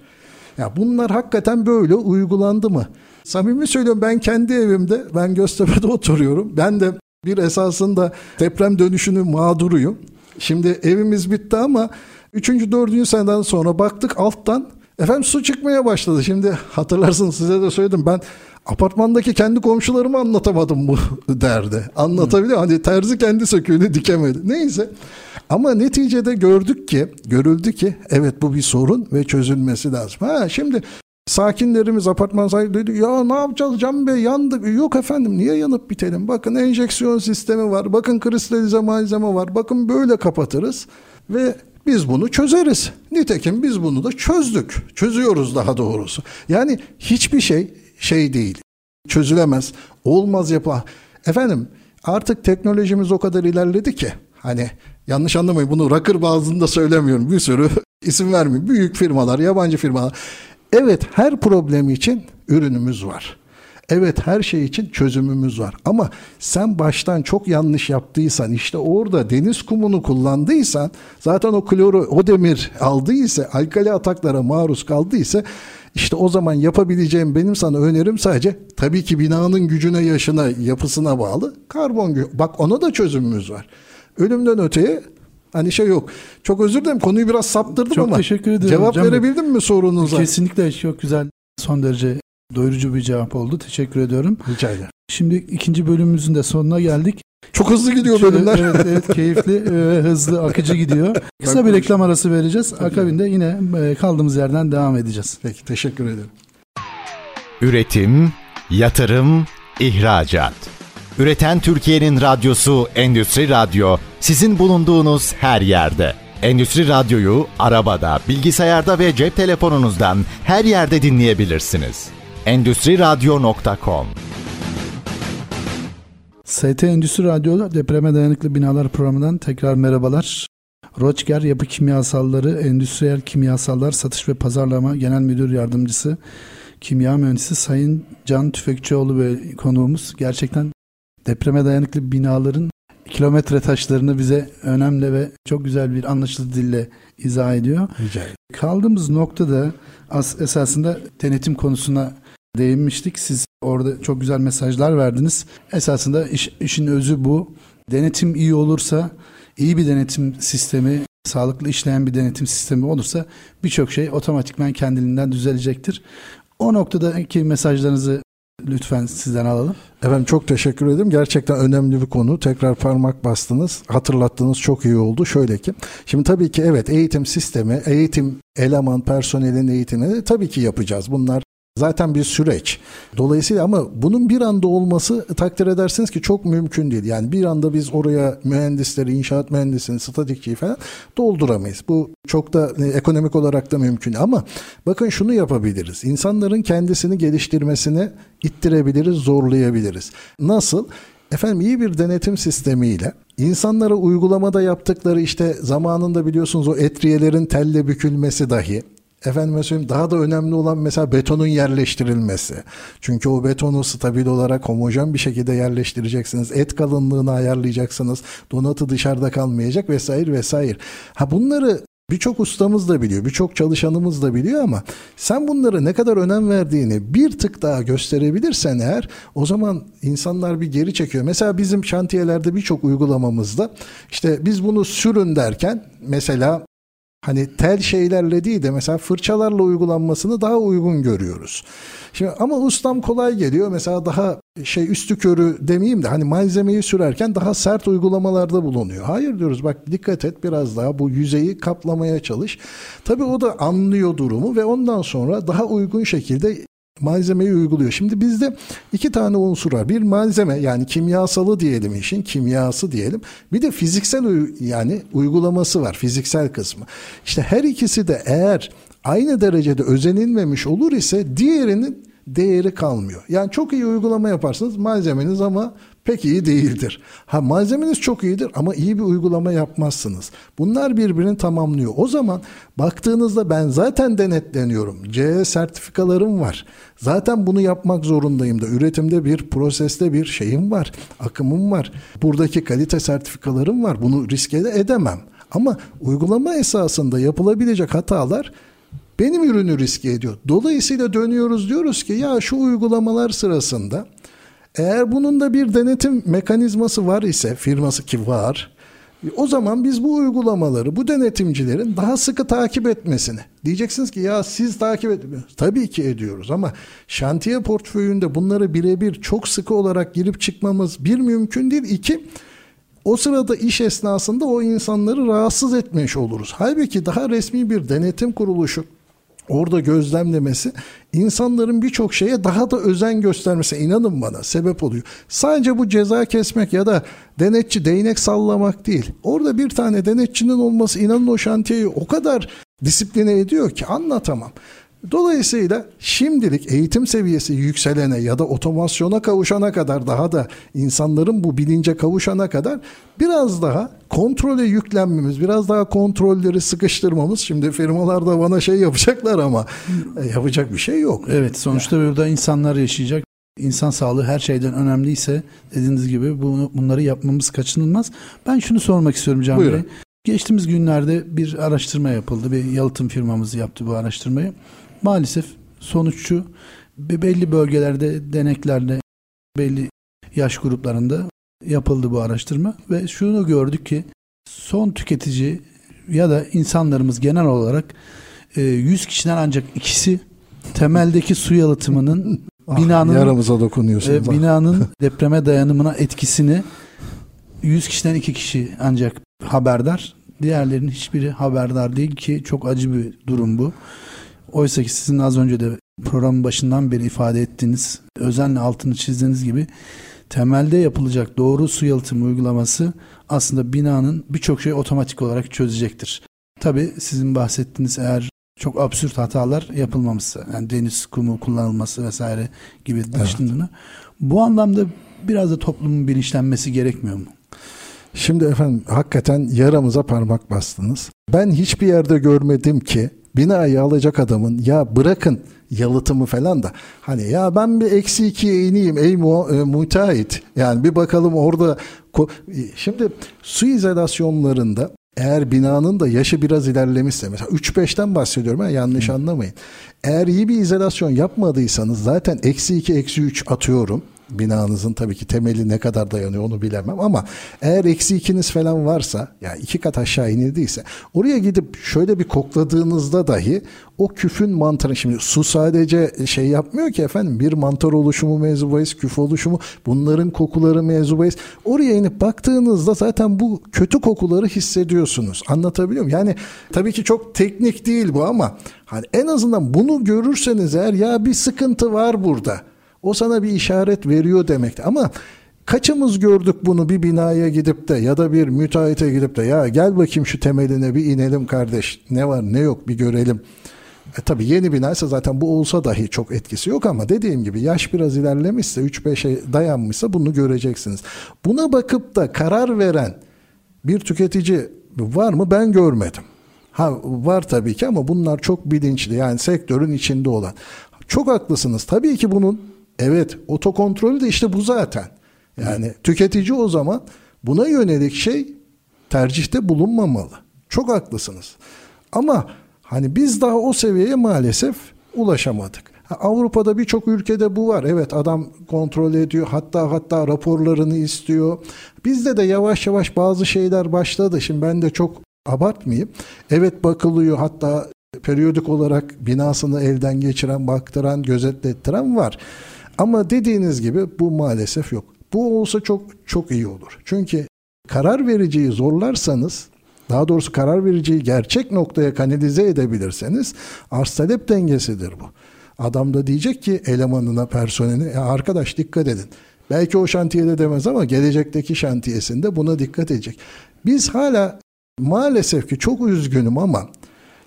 Ya bunlar hakikaten böyle uygulandı mı? Samimi söylüyorum, ben kendi evimde, ben Göztepe'de oturuyorum. Ben de bir esasında deprem dönüşünün mağduruyum. Şimdi evimiz bitti ama üçüncü dördüncü seneden sonra baktık alttan efendim su çıkmaya başladı. Şimdi hatırlarsınız, size de söyledim, ben apartmandaki kendi komşularıma anlatamadım bu derdi. Anlatabiliyor muyum? Hani terzi kendi söküğünü dikemedi. Neyse. Ama neticede gördük ki, görüldü ki evet bu bir sorun ve çözülmesi lazım. Ha şimdi sakinlerimiz, apartman sakinleri diyor ya ne yapacağız Can Bey, yandık. Yok efendim, niye yanıp bitelim? Bakın enjeksiyon sistemi var. Bakın kristalize malzeme var. Bakın böyle kapatırız ve biz bunu çözeriz. Nitekim biz bunu da çözdük. Çözüyoruz daha doğrusu. Yani hiçbir şey şey değil, çözülemez, olmaz yapılan. Efendim artık teknolojimiz o kadar ilerledi ki, hani yanlış anlamayın, bunu rocker bazında söylemiyorum, bir sürü isim vermeyeyim, büyük firmalar, yabancı firmalar, evet her problem için ürünümüz var. Evet, her şey için çözümümüz var. Ama sen baştan çok yanlış yaptıysan, işte orada deniz kumunu kullandıysan, zaten o kloru, o demir aldıysa, alkali ataklara maruz kaldıysa, işte o zaman yapabileceğim, benim sana önerim sadece, tabii ki binanın gücüne, yaşına, yapısına bağlı karbon. Bak, ona da çözümümüz var. Ölümden öteye hani şey yok. Çok özür dilerim, konuyu biraz saptırdım çok ama. Çok teşekkür ederim. Cevap Can verebildim mi sorunuza? Kesinlikle çok güzel, son derece doyurucu bir cevap oldu. Teşekkür ediyorum. Rica ederim. Şimdi ikinci bölümümüzün de sonuna geldik. Çok hızlı gidiyor bölümler. Evet, evet, keyifli, hızlı, akıcı gidiyor. Kısa bir reklam arası vereceğiz. Akabinde yine kaldığımız yerden devam edeceğiz. Peki, teşekkür ederim. Üretim, yatırım, ihracat. Üreten Türkiye'nin radyosu Endüstri Radyo, sizin bulunduğunuz her yerde. Endüstri Radyo'yu arabada, bilgisayarda ve cep telefonunuzdan her yerde dinleyebilirsiniz. endüstri radyo nokta com. S T Endüstri Radyo'da Depreme Dayanıklı Binalar programından tekrar merhabalar. Rocker Yapı Kimyasalları, Endüstriyel Kimyasallar Satış ve Pazarlama Genel Müdür Yardımcısı, Kimya Mühendisi Sayın Can Tüfekçioğlu ve konuğumuz. Gerçekten depreme dayanıklı binaların kilometre taşlarını bize önemli ve çok güzel bir anlaşılır dille izah ediyor. Rica ederim. Kaldığımız noktada esasında denetim konusuna değinmiştik. Siz orada çok güzel mesajlar verdiniz. Esasında iş, işin özü bu. Denetim iyi olursa, iyi bir denetim sistemi, sağlıklı işleyen bir denetim sistemi olursa birçok şey otomatikman kendiliğinden düzelecektir. O noktadaki mesajlarınızı lütfen sizden alalım. Efendim, çok teşekkür ederim. Gerçekten önemli bir konu. Tekrar parmak bastınız. Hatırlattınız, çok iyi oldu. Şöyle ki, şimdi tabii ki evet, eğitim sistemi, eğitim eleman, personelin eğitimini tabii ki yapacağız. Bunlar zaten bir süreç. Dolayısıyla ama bunun bir anda olması, takdir edersiniz ki, çok mümkün değil. Yani bir anda biz oraya mühendisleri, inşaat mühendisini, statikçiyi falan dolduramayız. Bu çok da ekonomik olarak da mümkün. Ama bakın, şunu yapabiliriz. İnsanların kendisini geliştirmesini ittirebiliriz, zorlayabiliriz. Nasıl? Efendim, iyi bir denetim sistemiyle insanlara uygulamada yaptıkları, işte zamanında biliyorsunuz o etriyelerin telle bükülmesi dahi, efendim mesela daha da önemli olan mesela betonun yerleştirilmesi. Çünkü o betonu stabil olarak homojen bir şekilde yerleştireceksiniz. Et kalınlığını ayarlayacaksınız. Donatı dışarıda kalmayacak vesaire vesaire. Ha, bunları birçok ustamız da biliyor, birçok çalışanımız da biliyor ama sen bunlara ne kadar önem verdiğini bir tık daha gösterebilirsen eğer, o zaman insanlar bir geri çekiyor. Mesela bizim şantiyelerde birçok uygulamamızda işte biz bunu sürün derken mesela hani tel şeylerle değil de mesela fırçalarla uygulanmasını daha uygun görüyoruz. Şimdi ama ustam kolay geliyor. Mesela daha şey, üstü körü demeyeyim de hani malzemeyi sürerken daha sert uygulamalarda bulunuyor. Hayır diyoruz, bak dikkat et, biraz daha bu yüzeyi kaplamaya çalış. Tabii o da anlıyor durumu ve ondan sonra daha uygun şekilde malzemeyi uyguluyor. Şimdi bizde iki tane unsur var. Bir malzeme, yani kimyasalı diyelim, işin kimyası diyelim. Bir de fiziksel yani uygulaması var, fiziksel kısmı. İşte her ikisi de eğer aynı derecede özenilmemiş olur ise diğerinin değeri kalmıyor. Yani çok iyi uygulama yaparsınız, malzemeniz ama pek iyi değildir. Ha, malzemeniz çok iyidir ama iyi bir uygulama yapmazsınız. Bunlar birbirini tamamlıyor. O zaman baktığınızda ben zaten denetleniyorum. C E sertifikalarım var. Zaten bunu yapmak zorundayım da. Üretimde bir, proseste bir şeyim var. Akımım var. Buradaki kalite sertifikalarım var. Bunu riske de edemem. Ama uygulama esasında yapılabilecek hatalar benim ürünü riske ediyor. Dolayısıyla dönüyoruz, diyoruz ki ya şu uygulamalar sırasında eğer bunun da bir denetim mekanizması var ise, firması ki var, o zaman biz bu uygulamaları, bu denetimcilerin daha sıkı takip etmesini. Diyeceksiniz ki ya siz takip etmiyorsunuz. Tabii ki ediyoruz ama şantiye portföyünde bunları birebir çok sıkı olarak girip çıkmamız bir mümkün değil. İki, o sırada iş esnasında o insanları rahatsız etmiş oluruz. Halbuki daha resmi bir denetim kuruluşu orada gözlemlemesi, insanların birçok şeye daha da özen göstermesi, inanın bana, sebep oluyor. Sadece bu ceza kesmek ya da denetçi değnek sallamak değil. Orada bir tane denetçinin olması, inanın o şantiyeyi o kadar disipline ediyor ki anlatamam. Dolayısıyla şimdilik eğitim seviyesi yükselene ya da otomasyona kavuşana kadar, daha da insanların bu bilince kavuşana kadar biraz daha kontrole yüklenmemiz, biraz daha kontrolleri sıkıştırmamız. Şimdi firmalar da bana şey yapacaklar ama yapacak bir şey yok. Evet, sonuçta yani. Burada insanlar yaşayacak. İnsan sağlığı her şeyden önemliyse dediğiniz gibi bunu, bunları yapmamız kaçınılmaz. Ben şunu sormak istiyorum Can Bey. Geçtiğimiz günlerde bir araştırma yapıldı. Bir yalıtım firmamız yaptı bu araştırmayı. Maalesef sonuççu belli bölgelerde, deneklerde, belli yaş gruplarında yapıldı bu araştırma. Ve şunu gördük ki son tüketici ya da insanlarımız genel olarak yüz kişiden ancak ikisi temeldeki su yalıtımının binanın, ah, yaramıza dokunuyorsunuz. E, binanın depreme dayanımına etkisini yüz kişiden iki kişi ancak haberdar. Diğerlerinin hiçbiri haberdar değil ki çok acı bir durum bu. Oysa ki sizin az önce de programın başından beri ifade ettiğiniz, özenle altını çizdiğiniz gibi temelde yapılacak doğru su yalıtımı uygulaması aslında binanın birçok şeyi otomatik olarak çözecektir. Tabii sizin bahsettiğiniz eğer çok absürt hatalar yapılmaması, yani deniz kumu kullanılması vesaire gibi dışında. Bu anlamda biraz da toplumun bilinçlenmesi gerekmiyor mu? Şimdi efendim hakikaten yaramıza parmak bastınız. Ben hiçbir yerde görmedim ki binayı alacak adamın ya bırakın yalıtımı falan da hani ya ben bir eksi ikiye ineyim ey mu, e, müteahhit yani bir bakalım orada. Şimdi su izolasyonlarında eğer binanın da yaşı biraz ilerlemişse mesela üç beşten bahsediyorum ha, yanlış hmm. anlamayın. Eğer iyi bir izolasyon yapmadıysanız zaten eksi iki eksi üç atıyorum. Binanızın tabii ki temeli ne kadar dayanıyor onu bilemem ama eğer eksi ikiniz falan varsa yani iki kat aşağı inildiyse oraya gidip şöyle bir kokladığınızda dahi o küfün mantarı, şimdi su sadece şey yapmıyor ki efendim, bir mantar oluşumu mevzu bahis, küf oluşumu, bunların kokuları mevzu bahis, oraya inip baktığınızda zaten bu kötü kokuları hissediyorsunuz, anlatabiliyor muyum? Yani tabii ki çok teknik değil bu ama hani en azından bunu görürseniz eğer ya bir sıkıntı var burada, o sana bir işaret veriyor demekti. Ama kaçımız gördük bunu bir binaya gidip de ya da bir müteahhite gidip de ya gel bakayım şu temeline bir inelim kardeş, ne var ne yok bir görelim. E tabii yeni binaysa zaten bu olsa dahi çok etkisi yok ama dediğim gibi yaş biraz ilerlemişse, üç beşe dayanmışsa bunu göreceksiniz. Buna bakıp da karar veren bir tüketici var mı? Ben görmedim. Ha, var tabii ki ama bunlar çok bilinçli, yani sektörün içinde olan. Çok haklısınız. Tabii ki bunun, evet, otokontrolü de işte bu zaten. Yani tüketici o zaman buna yönelik şey tercihte bulunmamalı. Çok haklısınız. Ama hani biz daha o seviyeye maalesef ulaşamadık. Ha, Avrupa'da birçok ülkede bu var. Evet, adam kontrol ediyor. Hatta hatta raporlarını istiyor. Bizde de yavaş yavaş bazı şeyler başladı. Şimdi ben de çok abartmayayım. Evet, bakılıyor, hatta periyodik olarak binasını elden geçiren, baktıran, gözetlettiren var. Ama dediğiniz gibi bu maalesef yok. Bu olsa çok çok iyi olur. Çünkü karar vericiyi zorlarsanız, daha doğrusu karar vericiyi gerçek noktaya kanalize edebilirseniz, arz talep dengesidir bu. Adam da diyecek ki elemanına, personeline, e arkadaş dikkat edin. Belki o şantiyede demez ama gelecekteki şantiyesinde buna dikkat edecek. Biz hala maalesef ki çok üzgünüm ama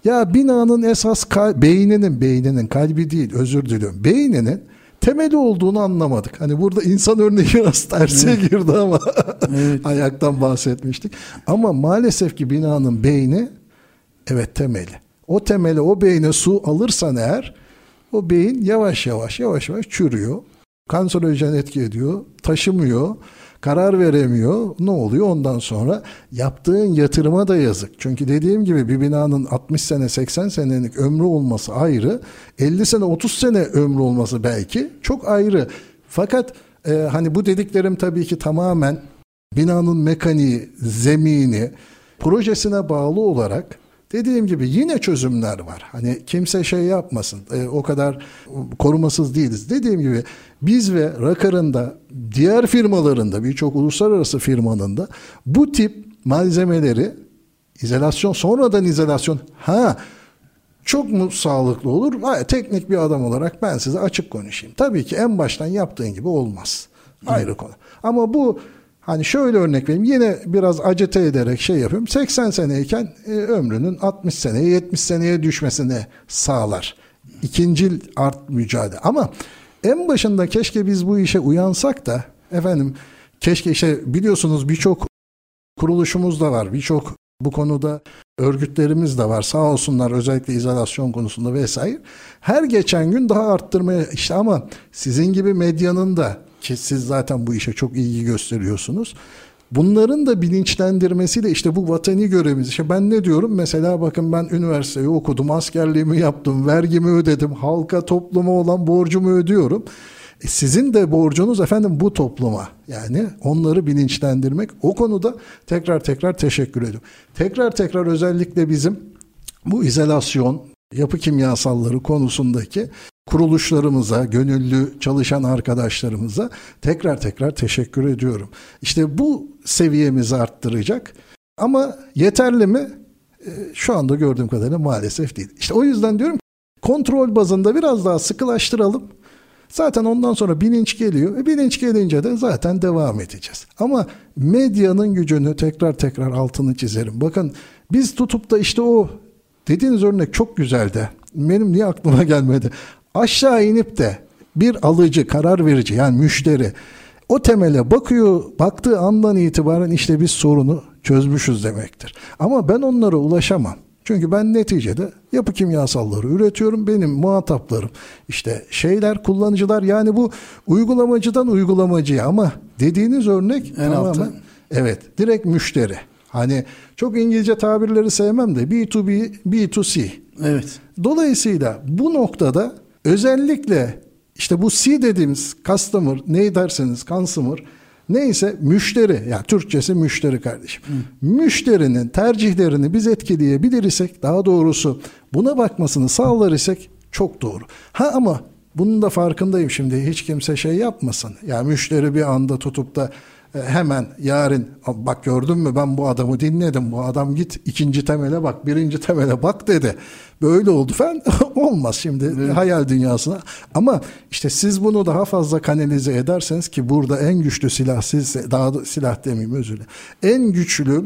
ya binanın esas kal- beyninin, beyninin kalbi değil, özür diliyorum, beyninin temeli olduğunu anlamadık. Hani burada insan örneği biraz tersiye evet. girdi ama evet. ayaktan bahsetmiştik. Ama maalesef ki binanın beyni, evet, temeli. O temeli, o beyne su alırsan eğer o beyin yavaş yavaş yavaş yavaş çürüyor. Kanserojen etki ediyor, taşımıyor, karar veremiyor. Ne oluyor? Ondan sonra yaptığın yatırıma da yazık. Çünkü dediğim gibi bir binanın altmış sene seksen senelik ömrü olması ayrı. elli sene otuz sene ömrü olması belki çok ayrı. Fakat e, hani bu dediklerim tabii ki tamamen binanın mekaniği, zemini, projesine bağlı olarak dediğim gibi yine çözümler var. Hani kimse şey yapmasın, e, o kadar korumasız değiliz. Dediğim gibi biz ve ROCKER'ın da diğer firmalarında, birçok uluslararası firmanın da bu tip malzemeleri izolasyon, sonradan izolasyon, ha çok mu sağlıklı olur? Ha, teknik bir adam olarak ben size açık konuşayım. Tabii ki en baştan yaptığın gibi olmaz. Ayrı konu. Ama bu hani şöyle örnek vereyim, yine biraz acete ederek şey yapıyorum. seksen seneyken e, ömrünün altmış seneye yetmiş seneye düşmesini sağlar. İkincil art mücadele. Ama en başında keşke biz bu işe uyansak da efendim, keşke işte biliyorsunuz birçok kuruluşumuz da var. Birçok bu konuda örgütlerimiz de var, sağ olsunlar, özellikle izolasyon konusunda vesaire. Her geçen gün daha arttırmaya, işte ama sizin gibi medyanın da, ki siz zaten bu işe çok ilgi gösteriyorsunuz, bunların da bilinçlendirmesiyle işte bu vatani görevimiz. İşte ben ne diyorum? Mesela bakın, ben üniversiteyi okudum, askerliğimi yaptım, vergimi ödedim, halka, topluma olan borcumu ödüyorum. E sizin de borcunuz efendim bu topluma. Yani onları bilinçlendirmek. O konuda tekrar tekrar teşekkür ediyorum. Tekrar tekrar özellikle bizim bu izolasyon, yapı kimyasalları konusundaki kuruluşlarımıza, gönüllü çalışan arkadaşlarımıza tekrar tekrar teşekkür ediyorum. İşte bu seviyemizi arttıracak, ama yeterli mi? Şu anda gördüğüm kadarıyla maalesef değil. İşte o yüzden diyorum ki, kontrol bazında biraz daha sıkılaştıralım. Zaten ondan sonra bilinç geliyor. E bilinç gelince de zaten devam edeceğiz. Ama medyanın gücünü tekrar tekrar altını çizerim. Bakın, biz tutup da işte o dediğiniz örnek çok güzeldi. Benim niye aklıma gelmedi? Aşağı inip de bir alıcı, karar verici, yani müşteri o temele bakıyor, baktığı andan itibaren işte biz sorunu çözmüşüz demektir. Ama ben onlara ulaşamam. Çünkü ben neticede yapı kimyasalları üretiyorum. Benim muhataplarım işte şeyler, kullanıcılar, yani bu uygulamacıdan uygulamacıya, ama dediğiniz örnek en tamamen altı. Evet, direkt müşteri. Hani çok İngilizce tabirleri sevmem de B iki B, B iki C. Evet. Dolayısıyla bu noktada özellikle işte bu C dediğimiz customer, ne derseniz consumer, neyse müşteri, yani Türkçesi müşteri kardeşim. Hı. Müşterinin tercihlerini biz etkileyebilir isek, daha doğrusu buna bakmasını sağlar isek çok doğru. Ha ama bunun da farkındayım, şimdi hiç kimse şey yapmasın. Yani müşteri bir anda tutup da hemen yarın, bak gördün mü ben bu adamı dinledim, bu adam git ikinci temele bak, birinci temele bak dedi, böyle oldu falan olmaz şimdi, evet. Hayal dünyasına. Ama işte siz bunu daha fazla kanalize ederseniz, ki burada en güçlü silah sizse, daha da, silah demeyeyim özür dilerim, en güçlü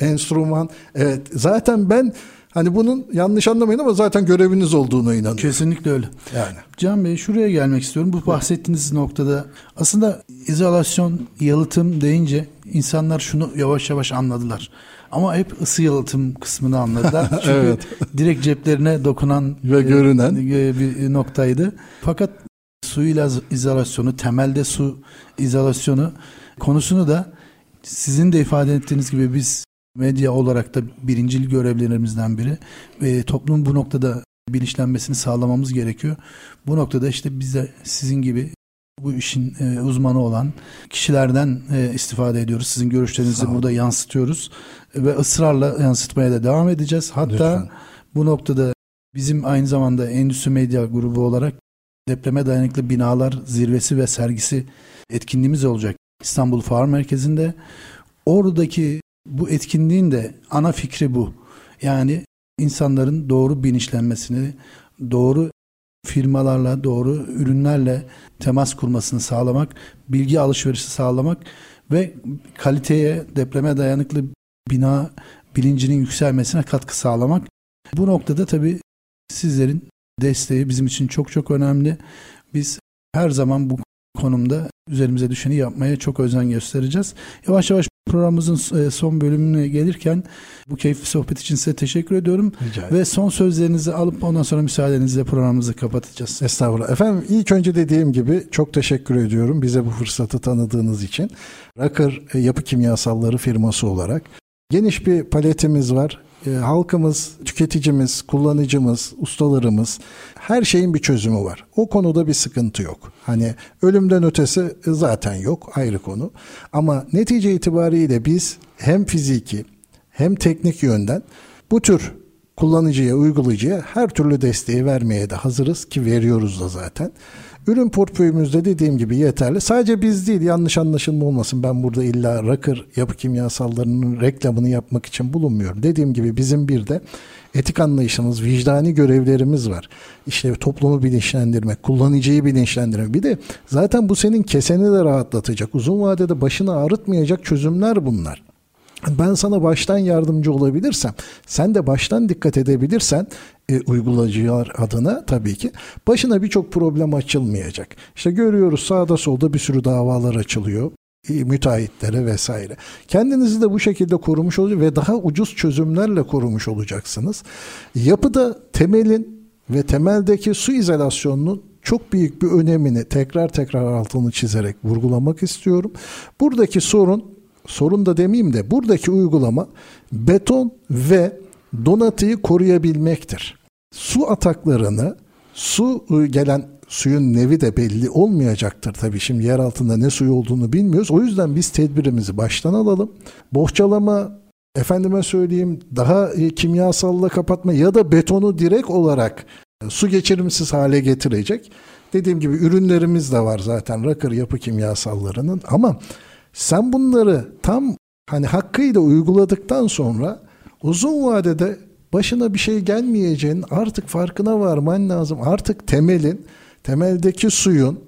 enstrüman, evet, zaten ben hani bunun yanlış anlamayın ama zaten göreviniz olduğuna inanıyorum. Kesinlikle öyle. Yani. Can Bey, şuraya gelmek istiyorum. Bu bahsettiğiniz noktada aslında izolasyon, yalıtım deyince insanlar şunu yavaş yavaş anladılar. Ama hep ısı yalıtım kısmını anladılar. Çünkü evet, direkt ceplerine dokunan ve görünen e, bir noktaydı. Fakat su izolasyonu, temelde su izolasyonu konusunu da sizin de ifade ettiğiniz gibi biz medya olarak da birincil görevlerimizden biri ve toplum bu noktada bilinçlenmesini sağlamamız gerekiyor. Bu noktada işte biz de sizin gibi bu işin e, uzmanı olan kişilerden e, istifade ediyoruz. Sizin görüşlerinizi burada yansıtıyoruz ve ısrarla yansıtmaya da devam edeceğiz. Hatta lütfen, bu noktada bizim aynı zamanda Endüstri Medya Grubu olarak Depreme Dayanıklı Binalar Zirvesi ve Sergisi etkinliğimiz olacak İstanbul Fuar Merkezi'nde. Oradaki bu etkinliğin de ana fikri bu. Yani insanların doğru bilinçlenmesini, doğru firmalarla, doğru ürünlerle temas kurmasını sağlamak, bilgi alışverişi sağlamak ve kaliteye, depreme dayanıklı bina bilincinin yükselmesine katkı sağlamak. Bu noktada tabii sizlerin desteği bizim için çok çok önemli. Biz her zaman bu konumda üzerimize düşeni yapmaya çok özen göstereceğiz. Yavaş yavaş programımızın son bölümüne gelirken bu keyifli sohbet için size teşekkür ediyorum. Ve son sözlerinizi alıp ondan sonra müsaadenizle programımızı kapatacağız. Estağfurullah. Efendim, ilk önce dediğim gibi çok teşekkür ediyorum bize bu fırsatı tanıdığınız için. ROCKER Yapı Kimyasalları firması olarak geniş bir paletimiz var. Halkımız, tüketicimiz, kullanıcımız, ustalarımız, her şeyin bir çözümü var. O konuda bir sıkıntı yok. Hani ölümden ötesi zaten yok, ayrı konu. Ama netice itibariyle biz hem fiziki hem teknik yönden bu tür kullanıcıya, uygulayıcıya her türlü desteği vermeye de hazırız, ki veriyoruz da zaten. Ürün portföyümüzde dediğim gibi yeterli. Sadece biz değil, yanlış anlaşılma olmasın. Ben burada illa ROCKER Yapı Kimyasallarının reklamını yapmak için bulunmuyorum. Dediğim gibi bizim bir de etik anlayışımız, vicdani görevlerimiz var. İşte toplumu bilinçlendirmek, kullanıcıyı bilinçlendirmek. Bir de zaten bu senin keseni de rahatlatacak, uzun vadede başını ağrıtmayacak çözümler bunlar. Ben sana baştan yardımcı olabilirsem, sen de baştan dikkat edebilirsen e, uygulayıcılar adına tabii ki başına birçok problem açılmayacak. İşte görüyoruz, sağda solda bir sürü davalar açılıyor. müteahhitlere vesaire. Kendinizi de bu şekilde korumuş olacaksınız ve daha ucuz çözümlerle korumuş olacaksınız. Yapıda temelin ve temeldeki su izolasyonunun çok büyük bir önemini tekrar tekrar altını çizerek vurgulamak istiyorum. Buradaki sorun, sorun da demeyeyim de buradaki uygulama beton ve donatıyı koruyabilmektir. Su ataklarını, su gelen suyun nevi de belli olmayacaktır tabii. Şimdi yer altında ne suyu olduğunu bilmiyoruz. O yüzden biz tedbirimizi baştan alalım. Bohçalama, efendime söyleyeyim daha kimyasalla kapatma ya da betonu direkt olarak su geçirimsiz hale getirecek. Dediğim gibi ürünlerimiz de var zaten ROCKER yapı kimyasallarının, ama sen bunları tam hani hakkıyla uyguladıktan sonra uzun vadede başına bir şey gelmeyeceğinin artık farkına varman lazım. Artık temelin, temeldeki suyun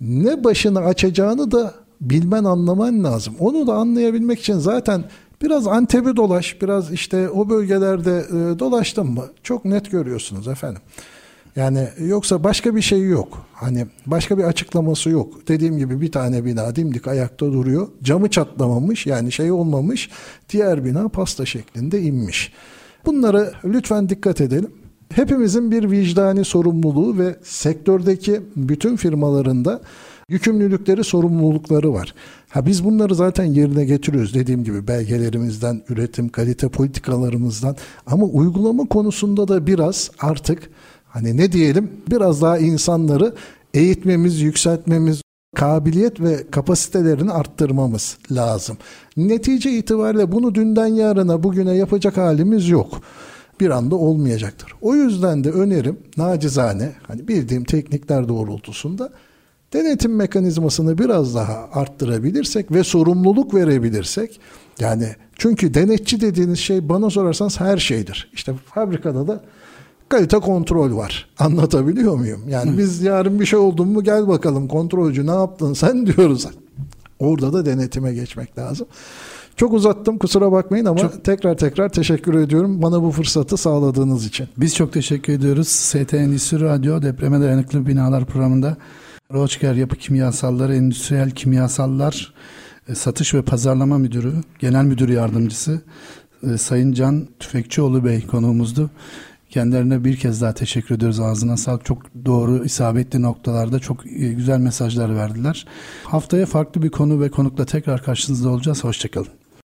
ne başını açacağını da bilmen, anlaman lazım. Onu da anlayabilmek için zaten biraz Antep'i dolaş, biraz işte o bölgelerde dolaştın mı çok net görüyorsunuz efendim. Yani yoksa başka bir şey yok. Hani başka bir açıklaması yok. Dediğim gibi bir tane bina dimdik ayakta duruyor. Camı çatlamamış, yani şey olmamış. Diğer bina pasta şeklinde inmiş. Bunlara lütfen dikkat edelim. Hepimizin bir vicdani sorumluluğu ve sektördeki bütün firmaların da yükümlülükleri, sorumlulukları var. Ha, biz bunları zaten yerine getiriyoruz. Dediğim gibi belgelerimizden, üretim kalite politikalarımızdan, ama uygulama konusunda da biraz artık hani ne diyelim, biraz daha insanları eğitmemiz, yükseltmemiz, kabiliyet ve kapasitelerini arttırmamız lazım. Netice itibariyle bunu dünden yarına, bugüne yapacak halimiz yok. Bir anda olmayacaktır. O yüzden de önerim nacizane, hani bildiğim teknikler doğrultusunda denetim mekanizmasını biraz daha arttırabilirsek ve sorumluluk verebilirsek, yani çünkü denetçi dediğiniz şey bana sorarsanız her şeydir. İşte fabrikada da kalite kontrol var. Anlatabiliyor muyum? Yani Hı. biz yarın bir şey oldu mu gel bakalım kontrolcü ne yaptın sen diyoruz. Orada da denetime geçmek lazım. Çok uzattım, kusura bakmayın, ama çok... tekrar tekrar teşekkür ediyorum bana bu fırsatı sağladığınız için. Biz çok teşekkür ediyoruz. S T Endüstri Radyo Depreme Dayanıklı Binalar programında ROCKER Yapı Kimyasalları Endüstriyel Kimyasallar Satış ve Pazarlama Müdürü, Genel Müdür Yardımcısı Sayın Can Tüfekçioğlu Bey konuğumuzdu. Kendilerine bir kez daha teşekkür ediyoruz. Ağzına sağlık. Çok doğru, isabetli noktalarda çok güzel mesajlar verdiler. Haftaya farklı bir konu ve konukla tekrar karşınızda olacağız. Hoşçakalın.